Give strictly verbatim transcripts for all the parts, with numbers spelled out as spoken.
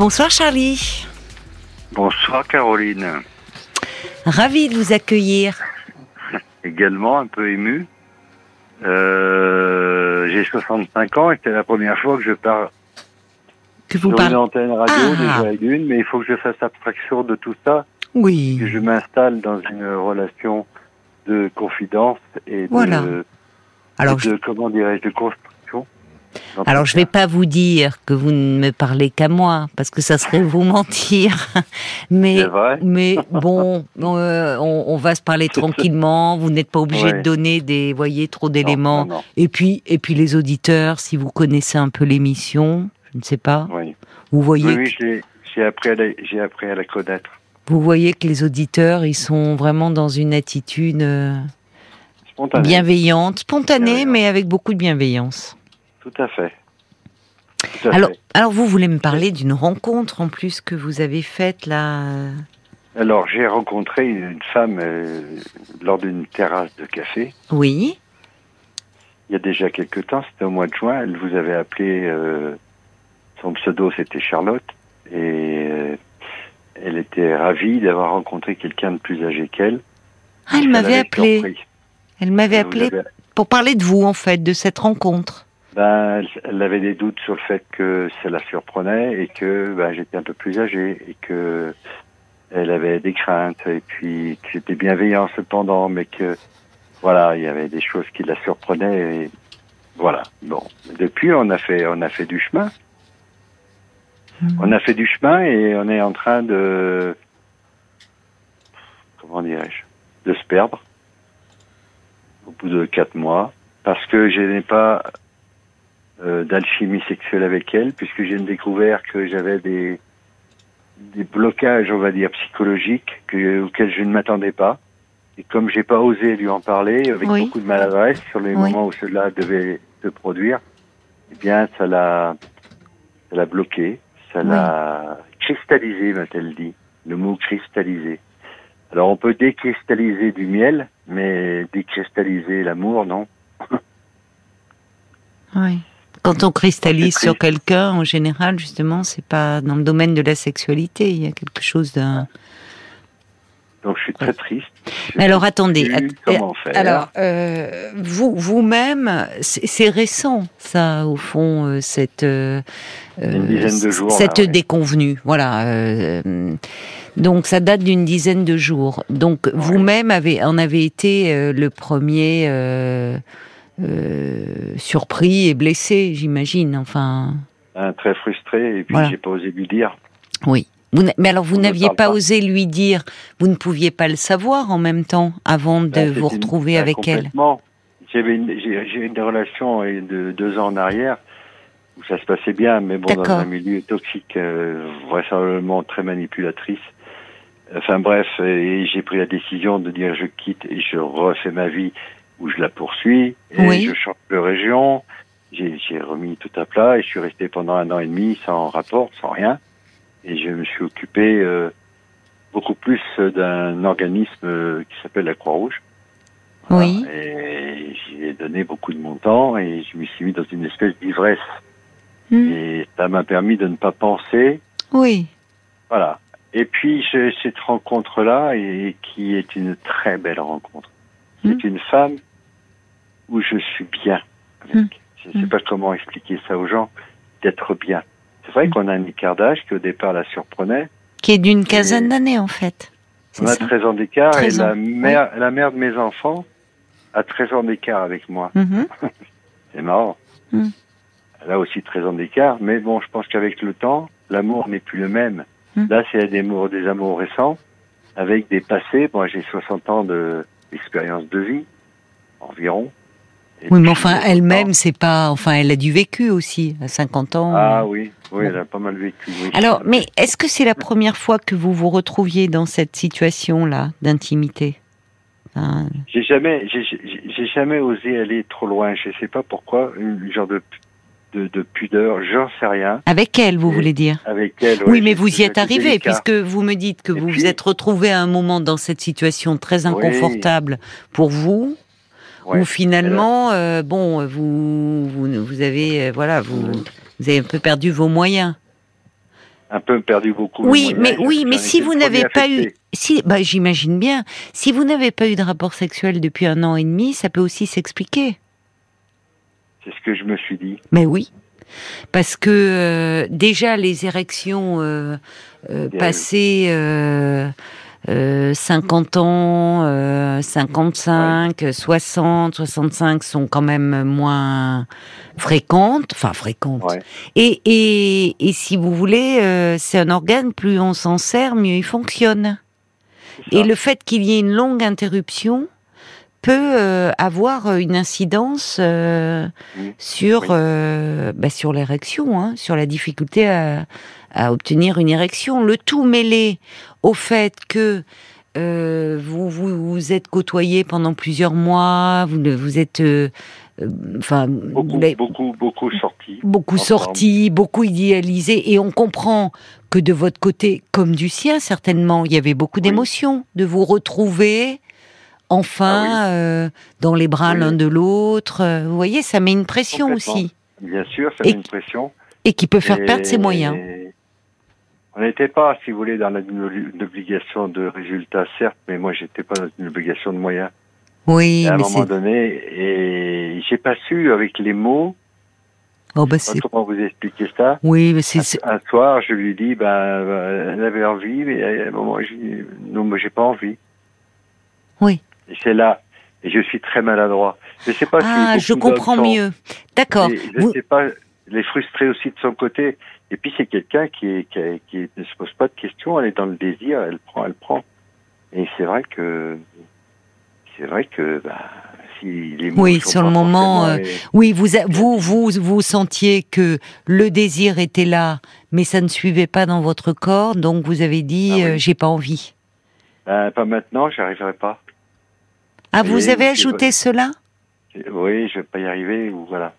Bonsoir Charlie. Bonsoir Caroline. Ravi de vous accueillir. Également un peu ému. Euh, j'ai soixante-cinq ans et c'est la première fois que je parle que vous sur parle... une antenne radio, ah. déjà une, mais il faut que je fasse abstraction de tout ça. Oui. Que je m'installe dans une relation de confidence et de, voilà. Alors, et de je... comment dirais-je, de construction. Alors je ne vais pas vous dire que vous ne me parlez qu'à moi, parce que ça serait vous mentir. Mais, mais bon, euh, on, on va se parler tranquillement, vous n'êtes pas obligé ouais. de donner des, voyez, trop d'éléments. Non, non, non. Et puis, et puis les auditeurs, si vous connaissez un peu l'émission, je ne sais pas, oui. vous voyez... Oui, oui que... j'ai, j'ai, appris à la, j'ai appris à la connaître. Vous voyez que les auditeurs, ils sont vraiment dans une attitude euh, spontanée. bienveillante, spontanée, bienveillante. mais avec beaucoup de bienveillance. Tout à fait. Tout à alors, fait. alors, vous voulez me parler d'une rencontre en plus que vous avez faite là ? Alors, j'ai rencontré une femme euh, lors d'une terrasse de café. Oui. Il y a déjà quelques temps, c'était au mois de juin, elle vous avait appelé, euh, son pseudo c'était Charlotte, et euh, elle était ravie d'avoir rencontré quelqu'un de plus âgé qu'elle. Ah, elle m'avait appelé. Surpris. Elle m'avait elle appelé avait... pour parler de vous en fait, de cette rencontre. Ben, elle avait des doutes sur le fait que ça la surprenait et que ben, j'étais un peu plus âgé et que elle avait des craintes et puis que j'étais bienveillant cependant, mais que voilà, il y avait des choses qui la surprenaient. Et voilà. Bon, depuis on a fait on a fait du chemin. Mmh. On a fait du chemin et on est en train de comment dirais-je, de se perdre au bout de quatre mois parce que je n'ai pas d'alchimie sexuelle avec elle, puisque j'ai découvert que j'avais des, des blocages, on va dire, psychologiques que, auxquels je ne m'attendais pas. Et comme j'ai pas osé lui en parler, avec oui. beaucoup de maladresse, sur les oui. moments où cela devait se produire, eh bien, ça l'a, ça l'a bloqué, ça oui. l'a cristallisé, m'a-t-elle dit. Le mot cristallisé. Alors, on peut décristalliser du miel, mais décristalliser l'amour, non. Oui. Quand on cristallise sur quelqu'un, en général, justement, c'est pas dans le domaine de la sexualité. Il y a quelque chose d'un... Donc, je suis très triste. Mais alors, attendez. Comment faire ? Alors, euh, vous, vous-même, c'est, c'est récent, ça, au fond, euh, cette... Euh, une dizaine de jours. Cette là, ouais. déconvenue, voilà. Euh, donc, ça date d'une dizaine de jours. Donc, ouais. vous-même avez, en avez été euh, le premier... Euh, Euh, surpris et blessé, j'imagine. Enfin, ah, très frustré. Et puis voilà. J'ai pas osé lui dire. Oui. Vous n'a... Mais alors, vous On n'aviez pas, pas osé lui dire. Vous ne pouviez pas le savoir en même temps avant de ben, vous retrouver une... avec ben, complètement. elle. J'avais une... J'ai... J'ai une relation de deux ans en arrière où ça se passait bien, mais bon, D'accord. dans un milieu toxique, euh, vraisemblablement très manipulatrice. Enfin bref, et j'ai pris la décision de dire je quitte et je refais ma vie. Où je la poursuis, et oui. je change de région, j'ai, j'ai remis tout à plat, et je suis resté pendant un an et demi sans rapport, sans rien, et je me suis occupé euh, beaucoup plus d'un organisme euh, qui s'appelle la Croix-Rouge. Voilà. Oui. Et j'y ai donné beaucoup de mon temps, et je me suis mis dans une espèce d'ivresse. Mmh. Et ça m'a permis de ne pas penser. Oui. Voilà. Et puis, je, cette rencontre-là, et qui est une très belle rencontre. C'est mmh. une femme où je suis bien avec. Mmh. Je ne sais mmh. pas comment expliquer ça aux gens, d'être bien. C'est vrai mmh. qu'on a un écart d'âge qui au départ la surprenait. Qui est d'une quinzaine d'années en fait. C'est on ça. a treize ans d'écart treize et ans. La, mère, oui. la mère de mes enfants a treize ans d'écart avec moi. Mmh. C'est marrant. Mmh. Elle a aussi treize ans d'écart, mais bon, je pense qu'avec le temps, l'amour n'est plus le même. Mmh. Là, c'est des amours, des amours récents, avec des passés. Moi, bon, j'ai soixante ans de... expérience de vie, environ. Et oui, mais enfin, elle-même, c'est pas... Enfin, elle a du vécu aussi, à cinquante ans. Ah euh... oui, oui, bon. Elle a pas mal vécu. Oui. Alors, mais est-ce que c'est la première fois que vous vous retrouviez dans cette situation-là, d'intimité ? Enfin... J'ai jamais, j'ai, j'ai jamais osé aller trop loin. Je sais pas pourquoi, une genre de, de, de pudeur, j'en sais rien. Avec elle, vous Et voulez dire ? Avec elle, oui. Oui, mais vous y êtes arrivé, puisque vous me dites que Et vous puis... vous êtes retrouvé à un moment dans cette situation très inconfortable oui. pour vous, ouais. où finalement, euh, bon, vous, vous, vous avez, euh, voilà, vous, vous avez un peu perdu vos moyens. un peu perdu beaucoup. Oui, mais oui, mais si vous n'avez pas eu, si, bah j'imagine bien, si vous n'avez pas eu de rapport sexuel depuis un an et demi, ça peut aussi s'expliquer. C'est ce que je me suis dit. Mais oui. Parce que euh, déjà les érections euh, euh, passées euh, euh, cinquante ans, euh, cinquante-cinq, ouais. soixante, soixante-cinq sont quand même moins fréquentes, enfin fréquentes. Ouais. Et, et, et si vous voulez, euh, c'est un organe, plus on s'en sert, mieux il fonctionne. Et le fait qu'il y ait une longue interruption peut euh, avoir une incidence euh, oui. sur, oui. Euh, bah, sur l'érection, hein, sur la difficulté à, à obtenir une érection. Le tout mêlé au fait que euh, vous, vous vous êtes côtoyé pendant plusieurs mois, vous vous êtes... Euh, Enfin, beaucoup, les... beaucoup, beaucoup sorti. Beaucoup sorti, beaucoup idéalisé. Et on comprend que de votre côté, comme du sien, certainement, il y avait beaucoup oui. d'émotions. De vous retrouver, enfin, ah oui. euh, dans les bras oui. l'un de l'autre. Vous voyez, ça met une pression aussi. Bien sûr, ça et met une pression. Et qui peut faire et... perdre ses moyens. On n'était pas, si vous voulez, dans l'obligation de résultats, certes, mais moi, j'étais pas dans une obligation de moyens. Oui, et à un mais moment c'est... donné, et j'ai pas su avec les mots. Oh bah c'est. Comment vous expliquer ça ? Oui, mais c'est. Un, un soir, je lui dis, ben, elle avait envie, mais à un moment, je dis, non, mais j'ai pas envie. Oui. Et c'est là, et je suis très maladroit. Je sais pas. Ah, si je comprends mieux. D'accord. Je vous... sais pas. Les frustrés aussi de son côté. Et puis c'est quelqu'un qui, est, qui, est, qui ne se pose pas de questions. Elle est dans le désir. Elle prend, elle prend. Et c'est vrai que. C'est vrai que bah, si les mots oui, sont sur le moment, euh, et... oui, vous, vous vous vous sentiez que le désir était là, mais ça ne suivait pas dans votre corps, donc vous avez dit ah, oui. euh, j'ai pas envie. Ben, pas maintenant, j'y arriverai pas. Ah, et vous avez ajouté vrai. Cela ? Oui, je vais pas y arriver, ou voilà.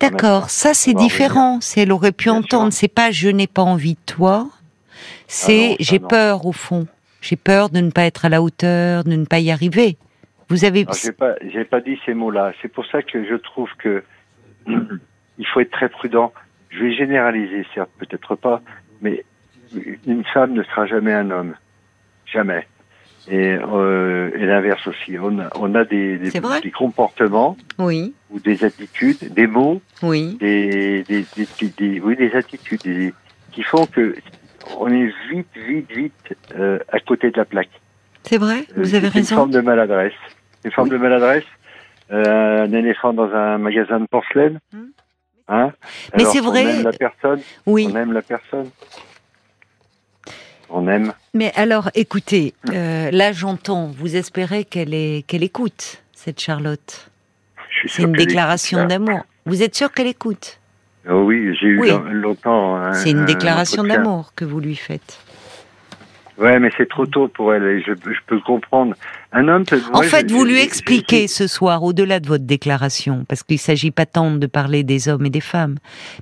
D'accord, ça c'est bon, différent. Oui. C'est, elle aurait pu bien entendre, sûr. C'est pas je n'ai pas envie de toi, c'est ah non, j'ai non. peur au fond. J'ai peur de ne pas être à la hauteur, de ne pas y arriver. Vous avez. Alors, j'ai pas, j'ai pas dit ces mots-là. C'est pour ça que je trouve que il faut être très prudent. Je vais généraliser, certes, peut-être pas, mais une femme ne sera jamais un homme, jamais. Et, euh, et l'inverse aussi. On a, on a des, des, des comportements, oui, ou des attitudes, des mots, oui, des, des, des, des, des oui, des attitudes des, qui font que. On est vite, vite, vite euh, à côté de la plaque. C'est vrai, vous avez raison. C'est une forme de maladresse. Une forme oui. de maladresse. Euh, un éléphant dans un magasin de porcelaine. Hum. Hein. Mais alors, c'est vrai. On aime la personne. Oui. On aime la personne. On aime. Mais alors, écoutez, euh, là j'entends, vous espérez qu'elle, est, qu'elle écoute, cette Charlotte. Je suis c'est une déclaration écoute, d'amour. Vous êtes sûr qu'elle écoute ? Oh oui, j'ai eu oui. longtemps... Un, c'est une déclaration un d'amour que vous lui faites. Ouais, mais c'est trop tôt pour elle, et je, je peux comprendre. Un homme peut... En ouais, fait, je, vous je, lui je, expliquez je, ce soir, au-delà de votre déclaration, parce qu'il ne s'agit pas tant de parler des hommes et des femmes,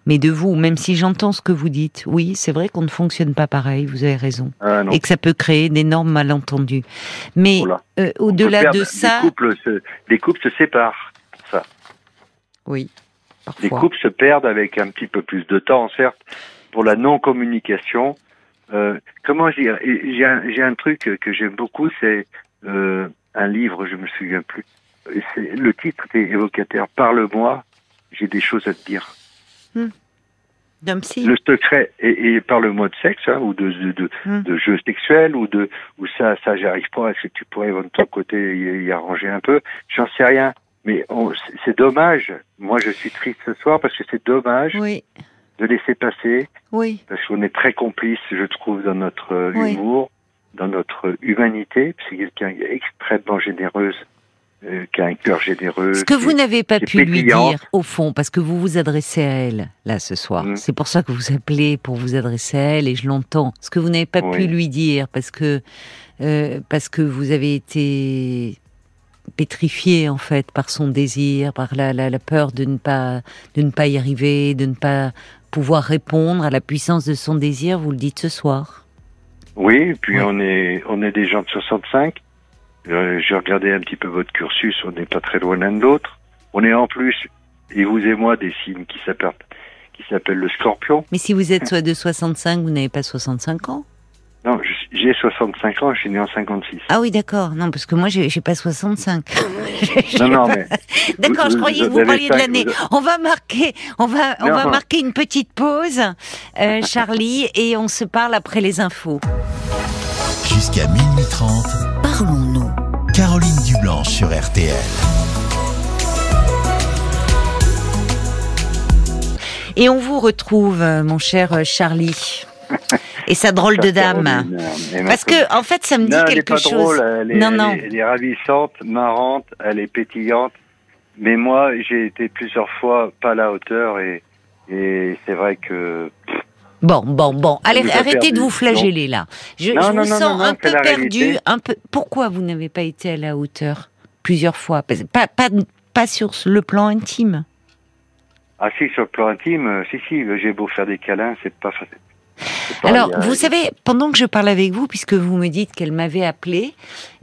mais de vous, même si j'entends ce que vous dites. Oui, c'est vrai qu'on ne fonctionne pas pareil, vous avez raison. Ah, et que ça peut créer d'énormes malentendus. Mais euh, au-delà de ça... Des couples, se, des couples se séparent, ça. Oui. Parfois. Les couples se perdent avec un petit peu plus de temps, certes, pour la non-communication. Euh, comment dire, j'ai un, j'ai un truc que j'aime beaucoup, c'est euh, un livre, je me souviens plus. C'est, le titre est évocateur. Parle-moi, j'ai des choses à te dire. Hmm. D'un psy. Le secret et, et parle-moi de sexe, hein, ou de de, de, hmm. de jeux sexuels, ou de ou ça ça j'arrive pas. Est-ce que tu pourrais de ton côté y, y arranger un peu? J'en sais rien. Mais on, c'est dommage. Moi, je suis triste ce soir parce que c'est dommage oui. de laisser passer. Oui. Parce qu'on est très complice, je trouve, dans notre oui. humour, dans notre humanité. C'est quelqu'un extrêmement généreuse, euh, qui a un cœur généreux. Ce que vous n'avez pas pu pétillante. Lui dire, au fond, parce que vous vous adressez à elle, là, ce soir. Mmh. C'est pour ça que vous appelez, pour vous adresser à elle, et je l'entends. Ce que vous n'avez pas oui. pu lui dire, parce que, euh, parce que vous avez été... pétrifié en fait par son désir, par la, la, la peur de ne pas de ne pas y arriver, de ne pas pouvoir répondre à la puissance de son désir, vous le dites ce soir. Oui, et puis ouais. on est on est des gens de soixante-cinq. Euh, j'ai regardé un petit peu votre cursus, on n'est pas très loin l'un de l'autre. On est en plus, et vous et moi, des signes qui s'appartent, qui s'appelle le Scorpion. Mais si vous êtes soit de soixante-cinq, vous n'avez pas soixante-cinq ans? Non, j'ai soixante-cinq ans, je suis né en cinquante-six. Ah oui, d'accord. Non, parce que moi, j'ai, j'ai pas soixante-cinq. j'ai non, non, pas... mais... D'accord, vous, je croyais que vous, vous parliez de l'année. Vous... On va marquer, on va, on non, va non. marquer une petite pause, euh, Charlie, et on se parle après les infos. Jusqu'à minuit trente, parlons-nous. Caroline Dublanche sur R T L. Et on vous retrouve, mon cher Charlie. Et sa drôle de dame. Parce que, en fait, ça me dit non, quelque chose. Drôle, elle est, non, non. Elle est, elle est ravissante, marrante, elle est pétillante. Mais moi, j'ai été plusieurs fois pas à la hauteur et, et c'est vrai que... Pff, bon, bon, bon. Allez, arrêtez perdu. de vous flageller, là. Je, non, je non, vous non, sens non, un peu perdu. Un peu... Pourquoi vous n'avez pas été à la hauteur plusieurs fois? Pas, pas, pas sur le plan intime. Ah si, sur le plan intime, si, si, j'ai beau faire des câlins, c'est pas facile. Alors, vous euh, savez, pendant que je parle avec vous, puisque vous me dites qu'elle m'avait appelé,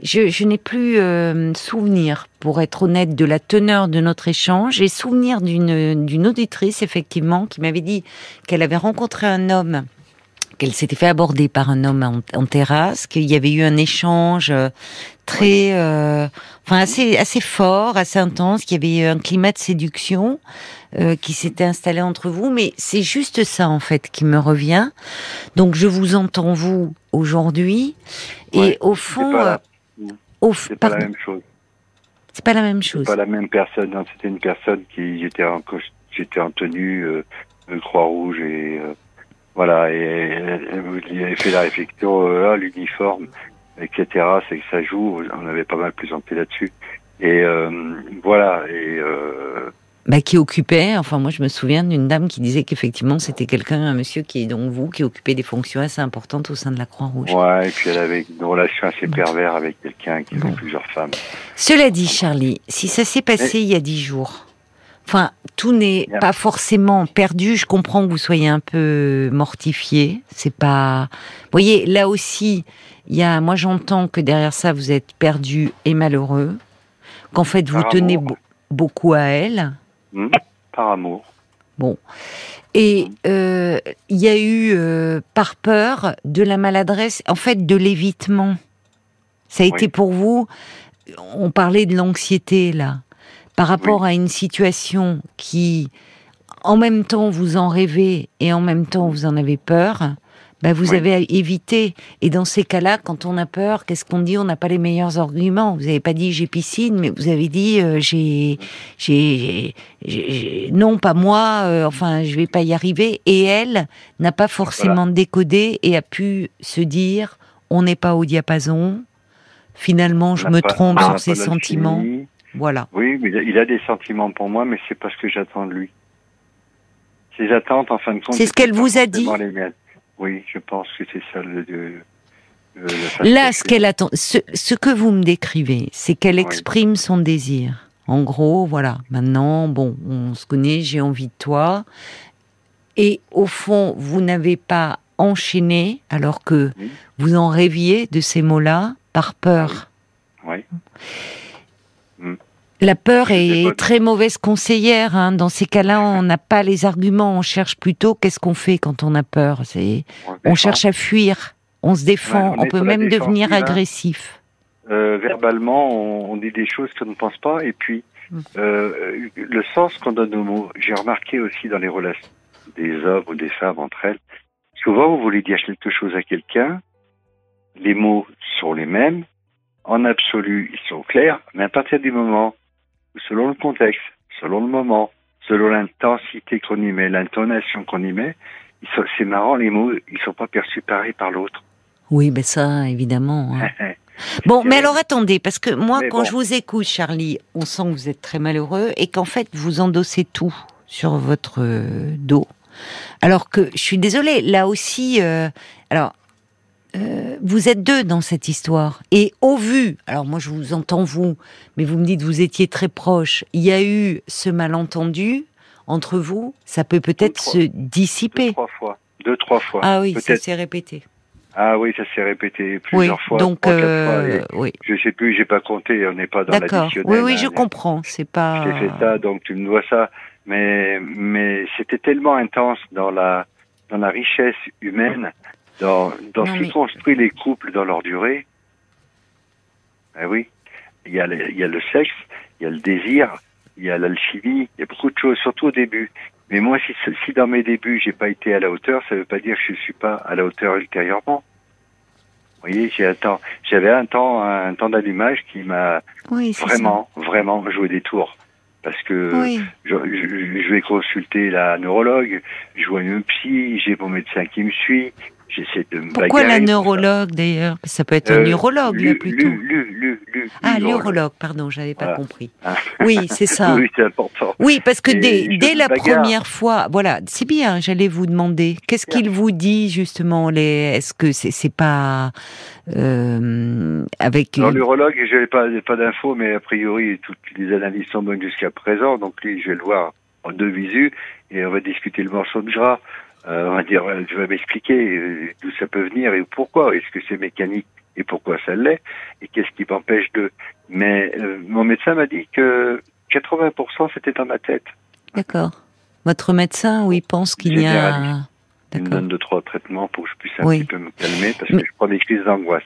je, je n'ai plus euh, souvenir, pour être honnête, de la teneur de notre échange. J'ai souvenir d'une, d'une auditrice, effectivement, qui m'avait dit qu'elle avait rencontré un homme, qu'elle s'était fait aborder par un homme en, en terrasse, qu'il y avait eu un échange très... Euh, enfin, assez, assez fort, assez intense, qu'il y avait un climat de séduction... Euh, qui s'était installé entre vous, mais c'est juste ça en fait qui me revient. Donc je vous entends vous aujourd'hui, et ouais, au fond, c'est pas, euh, au f... c'est pas la même chose. C'est pas la même chose. C'est pas la même personne. Non, c'était une personne qui j'étais en j'étais en tenue euh, de Croix-Rouge et euh, voilà et elle avait fait la réflexion euh, l'uniforme, et cetera. C'est que ça joue. On avait pas mal plaisanté là-dessus et euh, voilà et euh, Bah, qui occupait, enfin moi je me souviens d'une dame qui disait qu'effectivement c'était quelqu'un, un monsieur qui est donc vous, qui occupait des fonctions assez importantes au sein de la Croix-Rouge. Ouais, et puis elle avait une relation assez perverse avec quelqu'un qui avait bon. plusieurs femmes. Cela dit Charlie, si ça s'est passé Mais... il y a dix jours, enfin tout n'est yeah. pas forcément perdu, je comprends que vous soyez un peu mortifié, c'est pas... Vous voyez, là aussi, il y a... moi j'entends que derrière ça vous êtes perdu et malheureux, qu'en fait vous Par tenez be- beaucoup à elle... Mmh, par amour. Bon. Et il euh, y a eu, euh, par peur, de la maladresse, en fait de l'évitement. Ça a oui. été pour vous, on parlait de l'anxiété là, par rapport oui. à une situation qui, en même temps vous en rêvez et en même temps vous en avez peur, bah, vous oui. avez évité. Et dans ces cas-là, quand on a peur, qu'est-ce qu'on dit? On n'a pas les meilleurs arguments. Vous n'avez pas dit j'ai piscine, mais vous avez dit euh, j'ai, j'ai, j'ai, j'ai, non pas moi. Euh, enfin, je vais pas y arriver. Et elle n'a pas forcément voilà. décodé et a pu se dire on n'est pas au diapason. Finalement, je me pas, trompe sur ses sentiments. Chimie. Voilà. Oui, mais il a des sentiments pour moi, mais c'est pas ce que j'attends de lui. Ses attentes, en fin de compte. C'est ce qu'elle vous a dit. Oui, je pense que c'est ça le... le, le Là, ce qu'elle attend, ce, ce que vous me décrivez, c'est qu'elle oui. exprime son désir. En gros, voilà, maintenant, bon, on se connaît, j'ai envie de toi. Et au fond, vous n'avez pas enchaîné, alors que oui. vous en rêviez de ces mots-là, par peur. Oui. oui. La peur est bonne. très mauvaise conseillère. Hein. Dans ces cas-là, on n'a pas les arguments. On cherche plutôt qu'est-ce qu'on fait quand on a peur. C'est... On, on cherche à fuir. On se défend. Ouais, on on peut même devenir là. agressif. Euh, verbalement, on, on dit des choses qu'on ne pense pas. Et puis, euh, le sens qu'on donne aux mots. J'ai remarqué aussi dans les relations des hommes ou des femmes entre elles. Souvent, vous voulez dire quelque chose à quelqu'un. Les mots sont les mêmes. En absolu, ils sont clairs. Mais à partir du moment... selon le contexte, selon le moment, selon l'intensité qu'on y met, l'intonation qu'on y met, ils sont, c'est marrant, les mots, ils sont pas perçus pareil par l'autre. Oui, ben ça, évidemment. Hein. Bon, mais alors attendez, parce que moi, mais quand bon. je vous écoute, Charlie, on sent que vous êtes très malheureux et qu'en fait, vous endossez tout sur votre dos. Alors que, je suis désolée, là aussi, euh, alors... Euh, vous êtes deux dans cette histoire. Et au vu, alors moi je vous entends vous, mais vous me dites vous étiez très proches, il y a eu ce malentendu entre vous, ça peut peut-être se dissiper. Deux, trois fois. Deux, trois fois. Ah oui, peut-être. Ça s'est répété. Ah oui, ça s'est répété plusieurs oui, fois. Donc, trois, euh, quatre fois oui. Je sais plus, j'ai pas compté, on n'est pas dans D'accord. l'additionnel. Oui, oui, je hein, comprends, c'est pas... Je t'ai fait ça, donc tu me dois ça. mais mais c'était tellement intense dans la dans la richesse humaine, dans dans non, ce qui mais... construit les couples dans leur durée. Eh oui, il y a le, il y a le sexe, il y a le désir, il y a l'alchimie, il y a beaucoup de choses, surtout au début. Mais moi, si si dans mes débuts j'ai pas été à la hauteur, ça veut pas dire que je suis pas à la hauteur ultérieurement. Vous voyez, j'ai un temps, j'avais un temps, un temps d'allumage qui m'a oui, vraiment, ça. vraiment joué des tours. Parce que oui. je, je, je vais consulter la neurologue, je vois une psy, j'ai mon médecin qui me suit, j'essaie de me bagarrer. Pourquoi la neurologue d'ailleurs ? Ça peut être euh, un neurologue là plutôt. Lu, lu, lu, ah, l'urologue, pardon, j'avais pas voilà. compris. Ah. Oui, c'est ça. Oui, c'est important. Oui, parce que Et dès, dès la bagarre. première fois, voilà, c'est bien, j'allais vous demander, qu'est-ce qu'il vous dit justement les... Est-ce que c'est, c'est pas... Euh, avec... Alors, l'urologue, je n'ai pas, pas d'infos, mais a priori, toutes les analyses sont bonnes jusqu'à présent, donc lui, je vais le voir en deux visu, et on va discuter le morceau de gras. Euh, on va dire, je vais m'expliquer d'où ça peut venir et pourquoi. Est-ce que c'est mécanique et pourquoi ça l'est, et qu'est-ce qui m'empêche de... Mais euh, mon médecin m'a dit que quatre-vingts pour cent c'était dans ma tête. D'accord. Votre médecin, oui, pense qu'il y a... Il me donne deux, trois traitements pour que je puisse un oui. petit peu me calmer, parce Mais... que je prends des crises d'angoisse.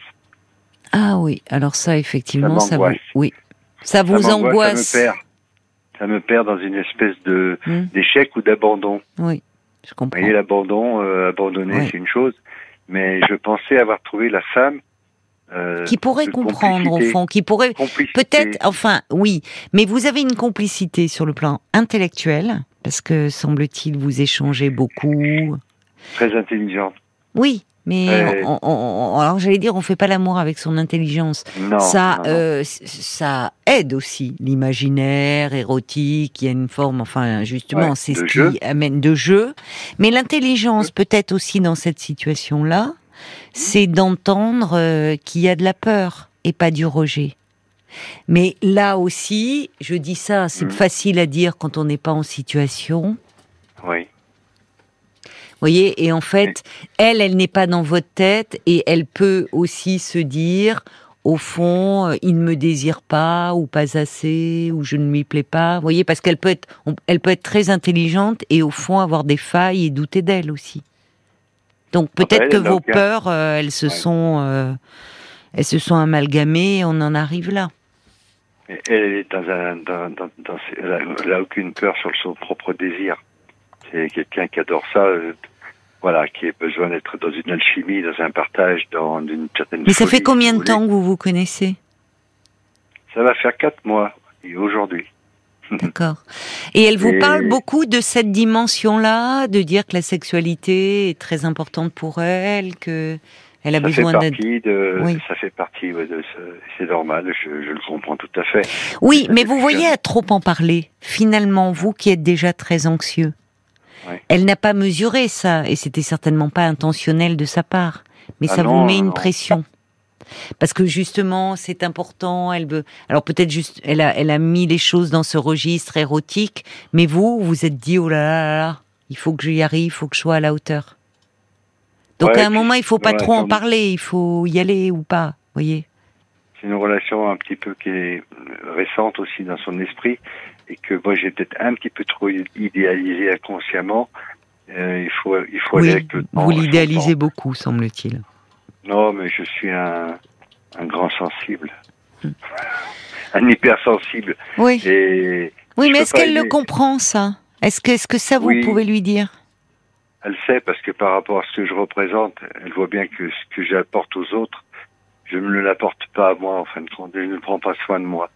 Ah oui, alors ça, effectivement, ça, ça vous... Oui. Ça vous ça angoisse. Ça me perd. Ça me perd dans une espèce de mmh. d'échec ou d'abandon. Oui, je comprends. Vous voyez, l'abandon, euh, abandonner, oui. c'est une chose. Mais je pensais avoir trouvé la femme Euh, qui pourrait comprendre au fond, qui pourrait peut-être, enfin oui, mais vous avez une complicité sur le plan intellectuel, parce que semble-t-il vous échangez beaucoup. Très intelligente. Oui, mais euh... on, on, on, alors j'allais dire on fait pas l'amour avec son intelligence. Non, ça, non, euh, non. ça aide aussi l'imaginaire érotique. Il y a une forme, enfin justement, ouais, c'est ce jeu. qui amène de jeu. Mais l'intelligence, peut-être aussi dans cette situation-là, c'est d'entendre euh, qu'il y a de la peur et pas du rejet. Mais là aussi, je dis ça, c'est mmh. facile à dire quand on n'est pas en situation. Oui. Vous voyez, et en fait, oui. elle, elle n'est pas dans votre tête et elle peut aussi se dire, au fond, euh, il ne me désire pas ou pas assez ou je ne lui plais pas. Vous voyez, parce qu'elle peut être, on, elle peut être très intelligente et au fond avoir des failles et douter d'elle aussi. Donc peut-être ah ben, que vos aucun. peurs, euh, elles se ouais. sont, euh, elles se sont amalgamées. Et on en arrive là. Et elle est dans un, dans, dans, dans, elle n'a aucune peur sur son propre désir. C'est quelqu'un qui adore ça, euh, voilà, qui a besoin d'être dans une alchimie, dans un partage, dans une certaine. Mais folie, ça fait combien de temps que vous vous connaissez ? Ça va faire quatre mois et aujourd'hui. D'accord. Et elle vous et... parle beaucoup de cette dimension-là, de dire que la sexualité est très importante pour elle, que elle a ça besoin fait partie de. Oui. Ça fait partie ouais, de. Ce... C'est normal. Je, je le comprends tout à fait. Oui, ça mais vous voyez, à trop en parler, finalement, vous qui êtes déjà très anxieux, ouais. elle n'a pas mesuré ça, et c'était certainement pas intentionnel de sa part, mais ah ça non, vous met une non. pression. Parce que justement, c'est important. Elle veut. Alors peut-être juste, elle a, elle a mis les choses dans ce registre érotique. Mais vous, vous êtes dit, oh là là là, il faut que j'y arrive, il faut que je sois à la hauteur. Donc ouais, à un moment, il faut pas trop en parler. Il faut y aller ou pas, voyez. C'est une relation un petit peu qui est récente aussi dans son esprit et que moi j'ai peut-être un petit peu trop idéalisé inconsciemment. Euh, il faut, il faut oui, aller avec le temps. Vous l'idéalisez beaucoup, semble-t-il. Non, mais je suis un, un grand sensible. Hum. Un hypersensible. Oui. Et oui, mais est-ce qu'elle aimer... le comprend, ça ? Est-ce que, est-ce que ça, vous oui. pouvez lui dire ? Elle sait, parce que par rapport à ce que je représente, elle voit bien que ce que j'apporte aux autres, je ne l'apporte pas à moi, en fin de compte. Je ne prends pas soin de moi.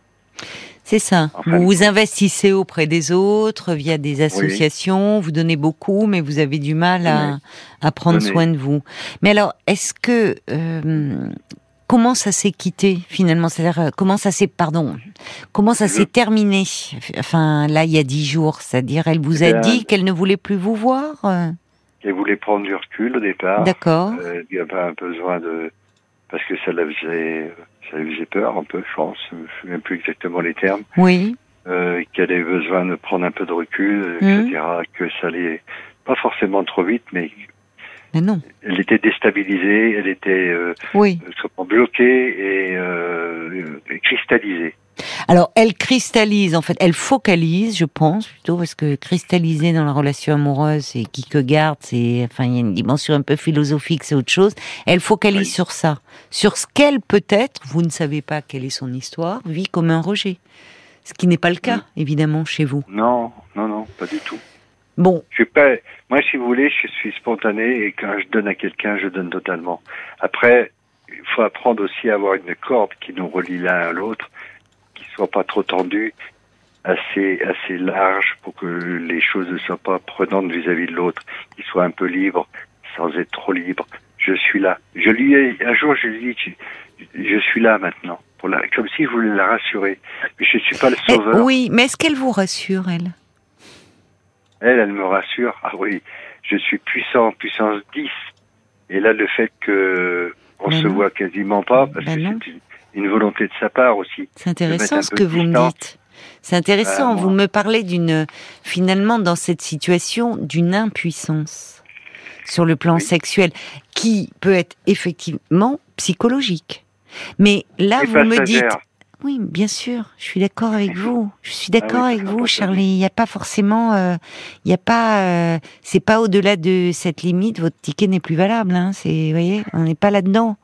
C'est ça. En fin vous vous investissez auprès des autres, via des associations, oui. vous donnez beaucoup, mais vous avez du mal à, à prendre Donnez. soin de vous. Mais alors, est-ce que... Euh, comment ça s'est quitté, finalement ? C'est-à-dire, comment ça s'est... Pardon. Comment ça s'est terminé ? Enfin, là, il y a dix jours. C'est-à-dire, elle vous a dit qu'elle ne voulait plus vous voir ? Elle voulait prendre du recul, au départ. D'accord. Euh, il n'y a pas besoin de... Parce que ça la faisait... Ça lui faisait peur un peu, je pense, je ne sais même plus exactement les termes. Oui. Euh, qu'elle ait besoin de prendre un peu de recul, mmh. et cetera. Que ça allait pas forcément trop vite, mais, mais non. Elle était déstabilisée, elle était euh, oui. bloquée et, euh, et cristallisée. Alors, elle cristallise, en fait, elle focalise, je pense, plutôt, parce que cristalliser dans la relation amoureuse, c'est qui que garde, c'est, enfin, il y a une dimension un peu philosophique, c'est autre chose. Elle focalise oui. sur ça, sur ce qu'elle peut être, vous ne savez pas quelle est son histoire, vit comme un rejet. Ce qui n'est pas le cas, oui. évidemment, chez vous. Non, non, non, pas du tout. Bon. Je suis pas, moi, si vous voulez, je suis spontané et quand je donne à quelqu'un, je donne totalement. Après, il faut apprendre aussi à avoir une corde qui nous relie l'un à l'autre, qui soit pas trop tendue, assez, assez large pour que les choses ne soient pas prenantes vis-à-vis de l'autre, qui soit un peu libre, sans être trop libre. Je suis là. Je lui ai, un jour, je lui ai dit, je, je suis là maintenant, pour la, comme si je voulais la rassurer. Mais je suis pas le sauveur. Mais, oui, mais est-ce qu'elle vous rassure, elle? Elle, elle me rassure. Ah oui, je suis puissant, puissance dix. Et là, le fait que on ben se non. voit quasiment pas, parce ben que non. c'est une, une volonté de sa part aussi. C'est intéressant ce que vous me dites. C'est intéressant. Ben, vous moi. me parlez d'une, finalement, dans cette situation, d'une impuissance sur le plan oui. sexuel, qui peut être effectivement psychologique. Mais là, Et vous me dites. Oui, bien sûr, je suis d'accord avec vous. Je suis d'accord ah oui, avec vous, Charlie. Il n'y a pas forcément, il euh, n'y a pas, euh, c'est pas au-delà de cette limite. Votre ticket n'est plus valable. Hein, c'est, vous voyez, on n'est pas là-dedans.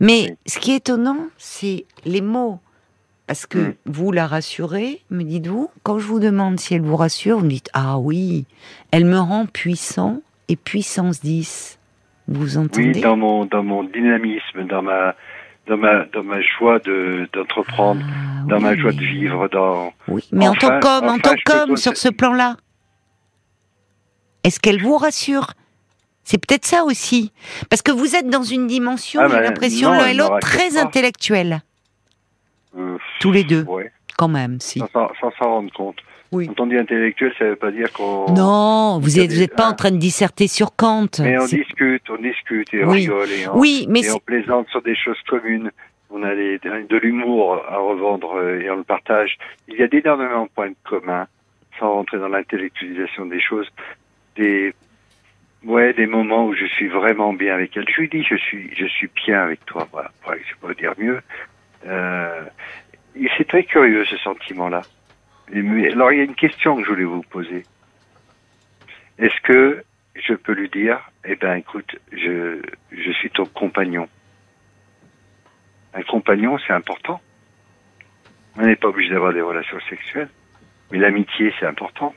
Mais ce qui est étonnant, c'est les mots. Parce que mmh. vous la rassurez, me dites-vous. Quand je vous demande si elle vous rassure, vous me dites ah oui, elle me rend puissant et puissance dix. Vous entendez ? Oui, dans mon dans mon dynamisme, dans ma Dans ma, dans ma joie de, d'entreprendre, ah, dans oui, ma joie mais... de vivre, dans... Oui, mais enfin, en tant qu'homme, enfin, en tant qu'homme, sur ce plan-là, est-ce qu'elle vous rassure ? C'est peut-être ça aussi. Parce que vous êtes dans une dimension, ah, j'ai ben, l'impression, l'un et l'autre, très pas. intellectuelle. Euh, Tous les deux, ouais. quand même, si. Sans, sans s'en rendre compte. Oui. Quand on dit intellectuel, ça ne veut pas dire qu'on... Non, vous n'êtes des... pas en train de disserter sur Kant. Mais on c'est... discute, on discute et on oui. rigole et, on, oui, mais et on plaisante sur des choses communes. On a les, de l'humour à revendre et on le partage. Il y a d'énormément de points communs, sans rentrer dans l'intellectualisation des choses. Des, ouais, des moments où je suis vraiment bien avec elle. Je lui dis, je suis, je suis bien avec toi. Voilà, je ne peux pas dire mieux. Euh, et c'est très curieux, ce sentiment-là. Alors, il y a une question que je voulais vous poser. Est-ce que je peux lui dire, eh ben, écoute, je, je suis ton compagnon. Un compagnon, c'est important. On n'est pas obligé d'avoir des relations sexuelles. Mais l'amitié, c'est important.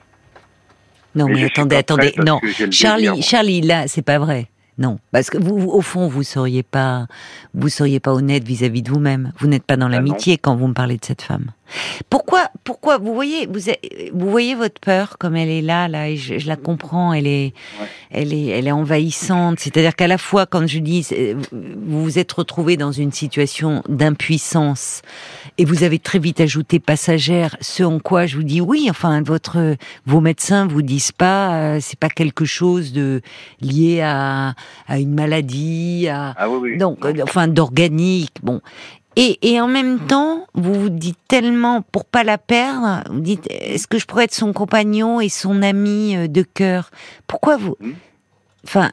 Non, mais, mais attendez, attendez. Non, Charlie, Charlie, là, c'est pas vrai. Non, parce que vous, au fond, vous seriez pas, vous seriez pas honnête vis-à-vis de vous-même. Vous n'êtes pas dans l'amitié quand vous me parlez de cette femme. Pourquoi, pourquoi vous voyez, vous, vous voyez votre peur comme elle est là, là, et je, je la comprends. Elle est, ouais. elle est, elle est envahissante. C'est-à-dire qu'à la fois, quand je dis, vous vous êtes retrouvé dans une situation d'impuissance et vous avez très vite ajouté passagère. Ce en quoi je vous dis oui. Enfin, votre, vos médecins vous disent pas, c'est pas quelque chose de lié à. à une maladie, à ah oui, oui. donc euh, enfin d'organique, bon. Et, et en même temps, vous vous dites tellement pour pas la perdre, vous dites est-ce que je pourrais être son compagnon et son ami de cœur ? Pourquoi vous ? Enfin,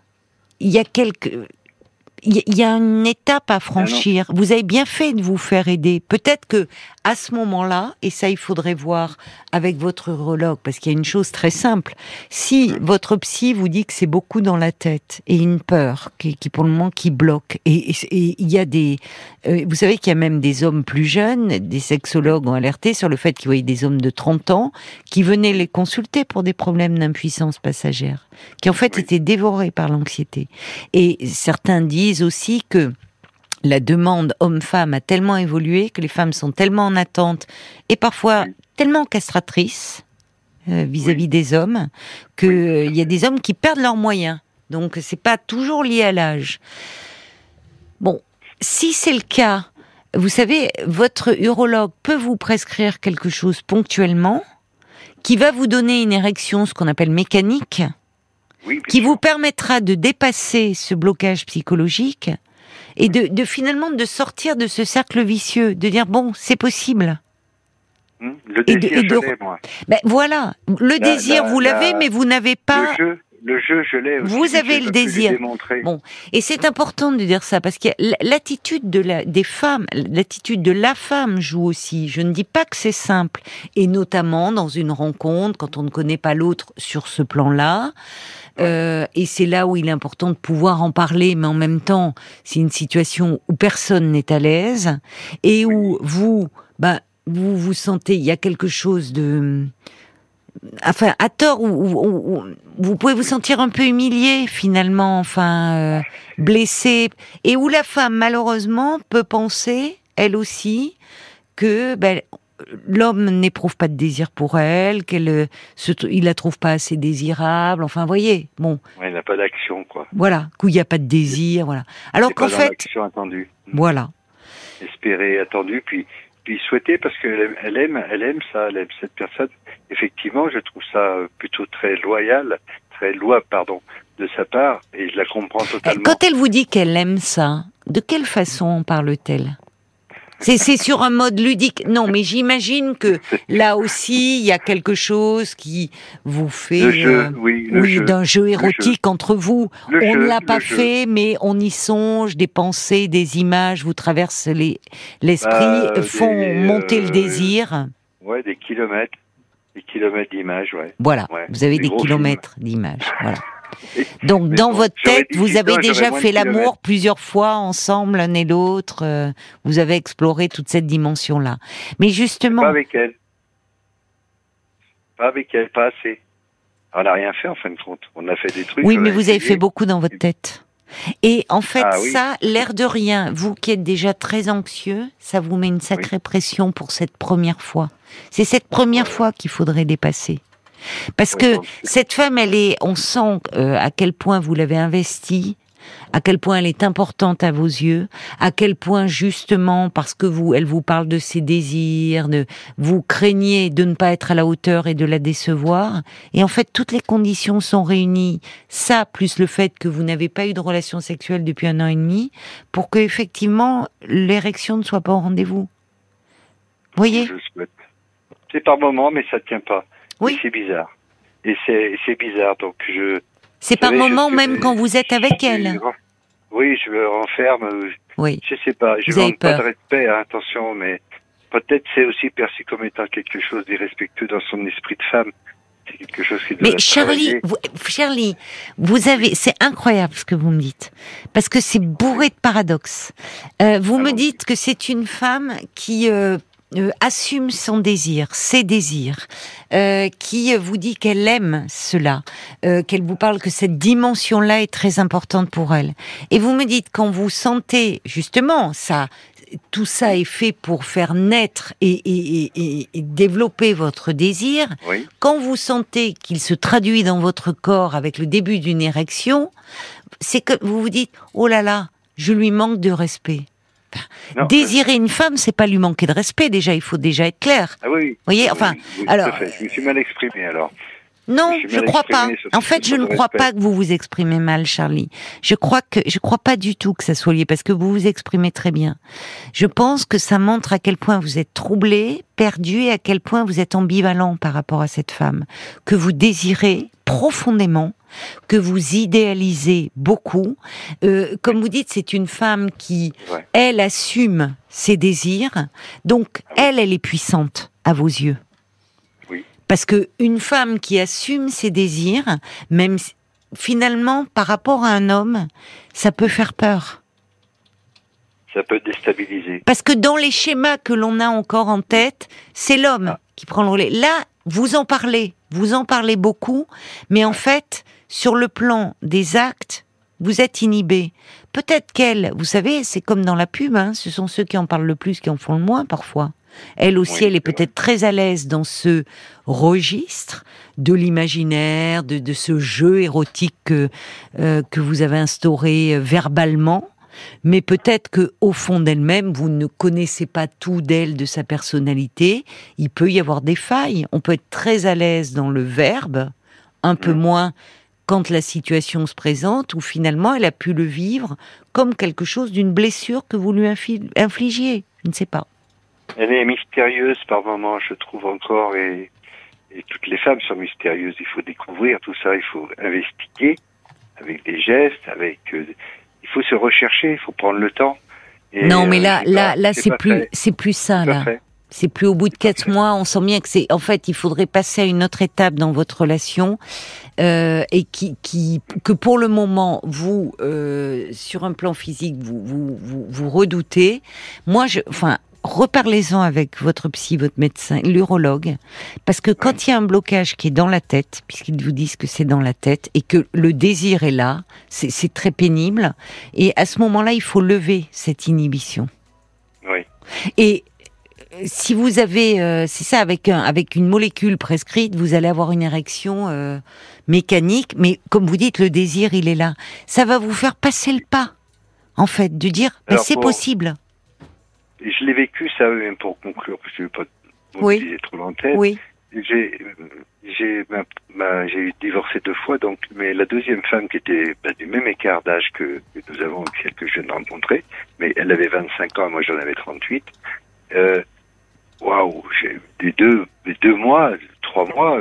il y a quelque, il y a une étape à franchir. Ah vous avez bien fait de vous faire aider. Peut-être que à ce moment-là, et ça il faudrait voir avec votre urologue, parce qu'il y a une chose très simple. Si votre psy vous dit que c'est beaucoup dans la tête et une peur qui, qui pour le moment qui bloque, et il y a des, euh, vous savez qu'il y a même des hommes plus jeunes, des sexologues ont alerté sur le fait qu'ils voyaient des hommes de trente ans qui venaient les consulter pour des problèmes d'impuissance passagère, qui en fait oui. étaient dévorés par l'anxiété. Et certains disent aussi que la demande homme-femme a tellement évolué que les femmes sont tellement en attente et parfois tellement castratrices euh, vis-à-vis oui. des hommes que euh, il y a des hommes qui perdent leurs moyens. Donc c'est pas toujours lié à l'âge. Bon, si c'est le cas, vous savez, votre urologue peut vous prescrire quelque chose ponctuellement qui va vous donner une érection, ce qu'on appelle mécanique. Oui, qui vous permettra de dépasser ce blocage psychologique et de, de finalement de sortir de ce cercle vicieux, de dire bon, c'est possible. Le désir, et de, et de... je l'ai, moi. Ben, voilà, le la, désir, la, vous l'avez, la... mais vous n'avez pas... Le jeu, le jeu, je l'ai aussi. Vous avez le désir. Bon, et c'est important de dire ça parce que l'attitude de la, des femmes, l'attitude de la femme joue aussi. Je ne dis pas que c'est simple, et notamment dans une rencontre quand on ne connaît pas l'autre sur ce plan-là. Ouais. Euh, et c'est là où il est important de pouvoir en parler, mais en même temps, c'est une situation où personne n'est à l'aise et où vous, bah, vous vous sentez, il y a quelque chose de Enfin, à tort, ou, ou, ou, vous pouvez vous sentir un peu humilié, finalement, enfin, euh, blessé. Et où la femme, malheureusement, peut penser, elle aussi, que ben, l'homme n'éprouve pas de désir pour elle, qu'il euh, ne la trouve pas assez désirable, enfin, vous voyez, bon. Ouais, il n'a pas d'action, quoi. Voilà, qu'il n'y a pas de désir, voilà. Alors qu'en fait... l'action attendue. Voilà. Espérée, attendue, puis... puis souhaiter, parce qu'elle elle aime, elle aime ça, elle aime cette personne. Effectivement, je trouve ça plutôt très loyal, très louable, pardon, de sa part, et je la comprends totalement. Quand elle vous dit qu'elle aime ça, de quelle façon parle-t-elle ? C'est, c'est sur un mode ludique. Non, mais j'imagine que là aussi, il y a quelque chose qui vous fait le jeu, euh, oui, le oui, jeu, d'un jeu érotique jeu. Entre vous. Le on jeu, ne l'a pas fait, jeu. Mais on y songe. Des pensées, des images vous traversent les, l'esprit, bah, font des, monter euh, le désir. Ouais, des kilomètres, des kilomètres d'images. Ouais. Voilà, ouais, vous avez des kilomètres film. D'images. Voilà. Donc, mais dans bon, votre tête, vous avez déjà fait l'amour plusieurs fois ensemble, l'un et l'autre. Euh, vous avez exploré toute cette dimension-là. Mais justement... Mais pas avec elle. Pas avec elle, pas assez. On n'a rien fait, en fin de compte. On a fait des trucs... Oui, mais vous essayé. Avez fait beaucoup dans votre tête. Et en fait, ah, oui. ça, l'air de rien, vous qui êtes déjà très anxieux, ça vous met une sacrée oui. pression pour cette première fois. C'est cette première fois qu'il faudrait dépasser. Parce que cette femme, elle est, on sent euh, à quel point vous l'avez investie, à quel point elle est importante à vos yeux, à quel point justement parce que vous, elle vous parle de ses désirs, de vous craignez de ne pas être à la hauteur et de la décevoir. Et en fait, toutes les conditions sont réunies. Ça, plus le fait que vous n'avez pas eu de relation sexuelle depuis un an et demi, pour que effectivement l'érection ne soit pas au rendez-vous. Vous voyez ? Je souhaite. C'est par moment, mais ça ne tient pas. Oui. Et c'est bizarre. Et c'est, c'est bizarre, donc je... C'est par moment, même quand vous êtes avec elle. Oui, je me renferme. Oui. Je sais pas, je ne demande pas de respect, hein, attention, mais peut-être c'est aussi perçu comme étant quelque chose d'irrespectueux dans son esprit de femme. C'est quelque chose qui doit... Mais Charlie, vous, Charlie, vous avez... C'est incroyable ce que vous me dites, parce que c'est bourré de paradoxes. Euh, vous ah me bon. Dites que c'est une femme qui... Euh, Euh, assume son désir, ses désirs, euh, qui vous dit qu'elle aime cela, euh, qu'elle vous parle que cette dimension-là est très importante pour elle. Et vous me dites, quand vous sentez, justement, ça, tout ça est fait pour faire naître et, et, et, et développer votre désir, oui. Quand vous sentez qu'il se traduit dans votre corps avec le début d'une érection, c'est que vous vous dites, oh là là, je lui manque de respect. Non, désirer euh... une femme, c'est pas lui manquer de respect, déjà, il faut déjà être clair. Ah oui, vous voyez, enfin, oui, oui, alors... Je me suis mal exprimé, alors. Non, je ne crois pas. En fait, je ne crois pas que vous vous exprimez mal, Charlie. Je crois que, je crois pas du tout que ça soit lié, parce que vous vous exprimez très bien. Je pense que ça montre à quel point vous êtes troublé, perdu, et à quel point vous êtes ambivalent par rapport à cette femme. Que vous désirez profondément, que vous idéalisez beaucoup. Euh, comme vous dites, c'est une femme qui, ouais. elle, assume ses désirs. Donc, elle, elle est puissante à vos yeux. Oui. Parce qu'une femme qui assume ses désirs, même finalement, par rapport à un homme, ça peut faire peur. Ça peut déstabiliser. Parce que dans les schémas que l'on a encore en tête, c'est l'homme ah. qui prend le relais. Là, vous en parlez. Vous en parlez beaucoup, mais en fait, sur le plan des actes, vous êtes inhibé. Peut-être qu'elle, vous savez, c'est comme dans la pub, hein, ce sont ceux qui en parlent le plus qui en font le moins parfois. Elle aussi, oui, elle est peut-être très à l'aise dans ce registre de l'imaginaire, de, de ce jeu érotique que, euh, que vous avez instauré verbalement. Mais peut-être que, au fond d'elle-même, vous ne connaissez pas tout d'elle, de sa personnalité. Il peut y avoir des failles. On peut être très à l'aise dans le verbe, un mmh. peu moins quand la situation se présente, où finalement elle a pu le vivre comme quelque chose d'une blessure que vous lui infligiez. Je ne sais pas. Elle est mystérieuse par moments, je trouve encore, et et toutes les femmes sont mystérieuses. Il faut découvrir tout ça, il faut investiguer avec des gestes, avec... Euh, il faut se rechercher, il faut prendre le temps. Et, non, mais là, euh, là, pas, là, c'est, c'est plus, c'est plus ça, là. Fait. C'est plus au bout de quatre mois, on sent bien que c'est, en fait, il faudrait passer à une autre étape dans votre relation, euh, et qui, qui, que pour le moment, vous, euh, sur un plan physique, vous, vous, vous, vous redoutez. Moi, je, enfin, reparlez-en avec votre psy, votre médecin, l'urologue, parce que quand il y a un blocage qui est dans la tête, puisqu'ils vous disent que c'est dans la tête, et que le désir est là, c'est, c'est très pénible, et à ce moment-là, il faut lever cette inhibition. Oui. Et, si vous avez, euh, c'est ça, avec un, avec une molécule prescrite, vous allez avoir une érection euh, mécanique, mais comme vous dites, le désir, il est là. Ça va vous faire passer le pas, en fait, de dire, mais bah, c'est pour... possible. Je l'ai vécu, ça, même pour conclure, parce que je ne veux pas vous oui. dire trop en tête. Oui. J'ai, j'ai, ma, ma, j'ai divorcé deux fois, donc, mais la deuxième femme qui était bah, du même écart d'âge que, que nous avons, celle que je viens de rencontrer, mais elle avait vingt-cinq ans, moi j'en avais trente-huit, euh, waouh, j'ai des deux, des deux mois, trois mois,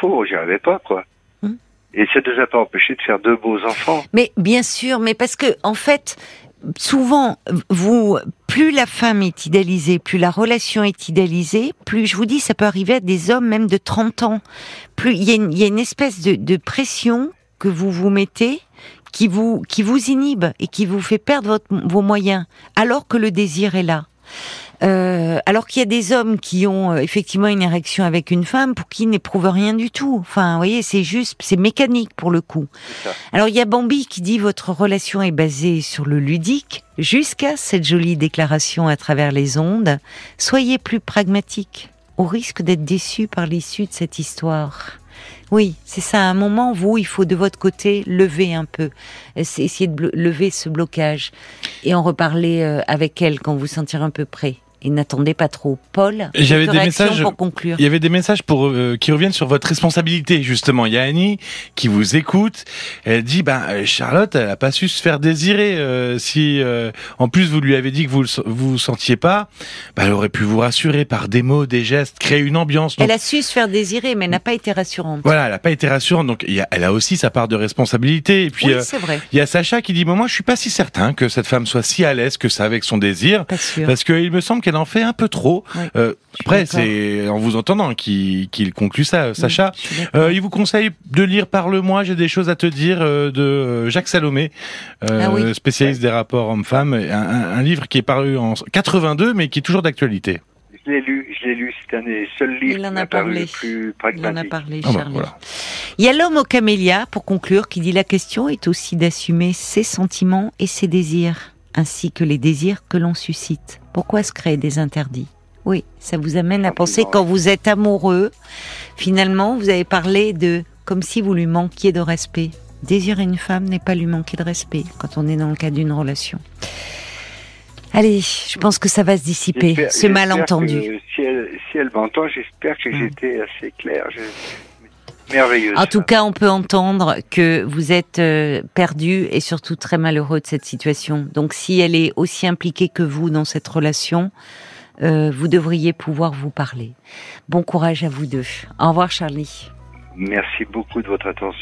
pauvre, j'y arrivais pas, quoi. Mmh. Et ça ne nous a pas empêché de faire deux beaux enfants. Mais bien sûr, mais parce que, en fait, souvent, vous, plus la femme est idéalisée, plus la relation est idéalisée, plus, je vous dis, ça peut arriver à des hommes même de trente ans. Plus, il y a une, il y a une espèce de, de pression que vous vous mettez, qui vous, qui vous inhibe et qui vous fait perdre votre, vos moyens, alors que le désir est là. Euh, alors qu'il y a des hommes qui ont euh, effectivement une érection avec une femme pour qui ils n'éprouvent rien du tout. Enfin, vous voyez, c'est juste, c'est mécanique pour le coup. Alors, il y a Bambi qui dit « Votre relation est basée sur le ludique » jusqu'à cette jolie déclaration à travers les ondes. Soyez plus pragmatique, au risque d'être déçu par l'issue de cette histoire. Oui, c'est ça. À un moment, vous, il faut de votre côté lever un peu, essayer de lever ce blocage et en reparler avec elle quand vous sentirez un peu prêt. Et n'attendez pas trop. Paul, j'avais des messages pour conclure. Il y avait des messages pour euh, qui reviennent sur votre responsabilité justement. Il y a Annie qui vous écoute. Elle dit ben Charlotte, elle a pas su se faire désirer. Euh, si euh, en plus vous lui avez dit que vous vous, vous sentiez pas, ben, elle aurait pu vous rassurer par des mots, des gestes, créer une ambiance. Donc, elle a su se faire désirer, mais elle n'a pas été rassurante. Voilà, elle n'a pas été rassurante. Donc il y a, elle a aussi sa part de responsabilité. Et puis oui, euh, c'est vrai. Il y a Sacha qui dit mais moi je suis pas si certain que cette femme soit si à l'aise que ça avec son désir, pas sûr. Parce que il me semble qu'elle en fait un peu trop. Ouais, euh, après, c'est en vous entendant qu'il, qu'il conclut ça, Sacha. Oui, euh, il vous conseille de lire Parle-moi, j'ai des choses à te dire euh, de Jacques Salomé, euh, ah oui. spécialiste ouais. des rapports hommes-femmes. Un, un, un livre qui est paru en quatre-vingt-deux, mais qui est toujours d'actualité. Je l'ai lu, je l'ai lu, c'est un des seuls livres qui m'a paru le plus pragmatique. Il en a parlé, Charlie. Ah ben, voilà. Il y a l'homme au camélia, pour conclure, qui dit la question est aussi d'assumer ses sentiments et ses désirs, ainsi que les désirs que l'on suscite. Pourquoi se créer des interdits ? Oui, ça vous amène à penser quand vous êtes amoureux, finalement, vous avez parlé de comme si vous lui manquiez de respect. Désirer une femme n'est pas lui manquer de respect quand on est dans le cadre d'une relation. Allez, je pense que ça va se dissiper, j'espère, ce j'espère malentendu. Que, si, elle, si elle m'entend, j'espère que mmh. j'étais assez claire. Je... Merveilleuse. En tout cas, on peut entendre que vous êtes perdu et surtout très malheureux de cette situation. Donc, si elle est aussi impliquée que vous dans cette relation, euh, vous devriez pouvoir vous parler. Bon courage à vous deux. Au revoir, Charlie. Merci beaucoup de votre attention.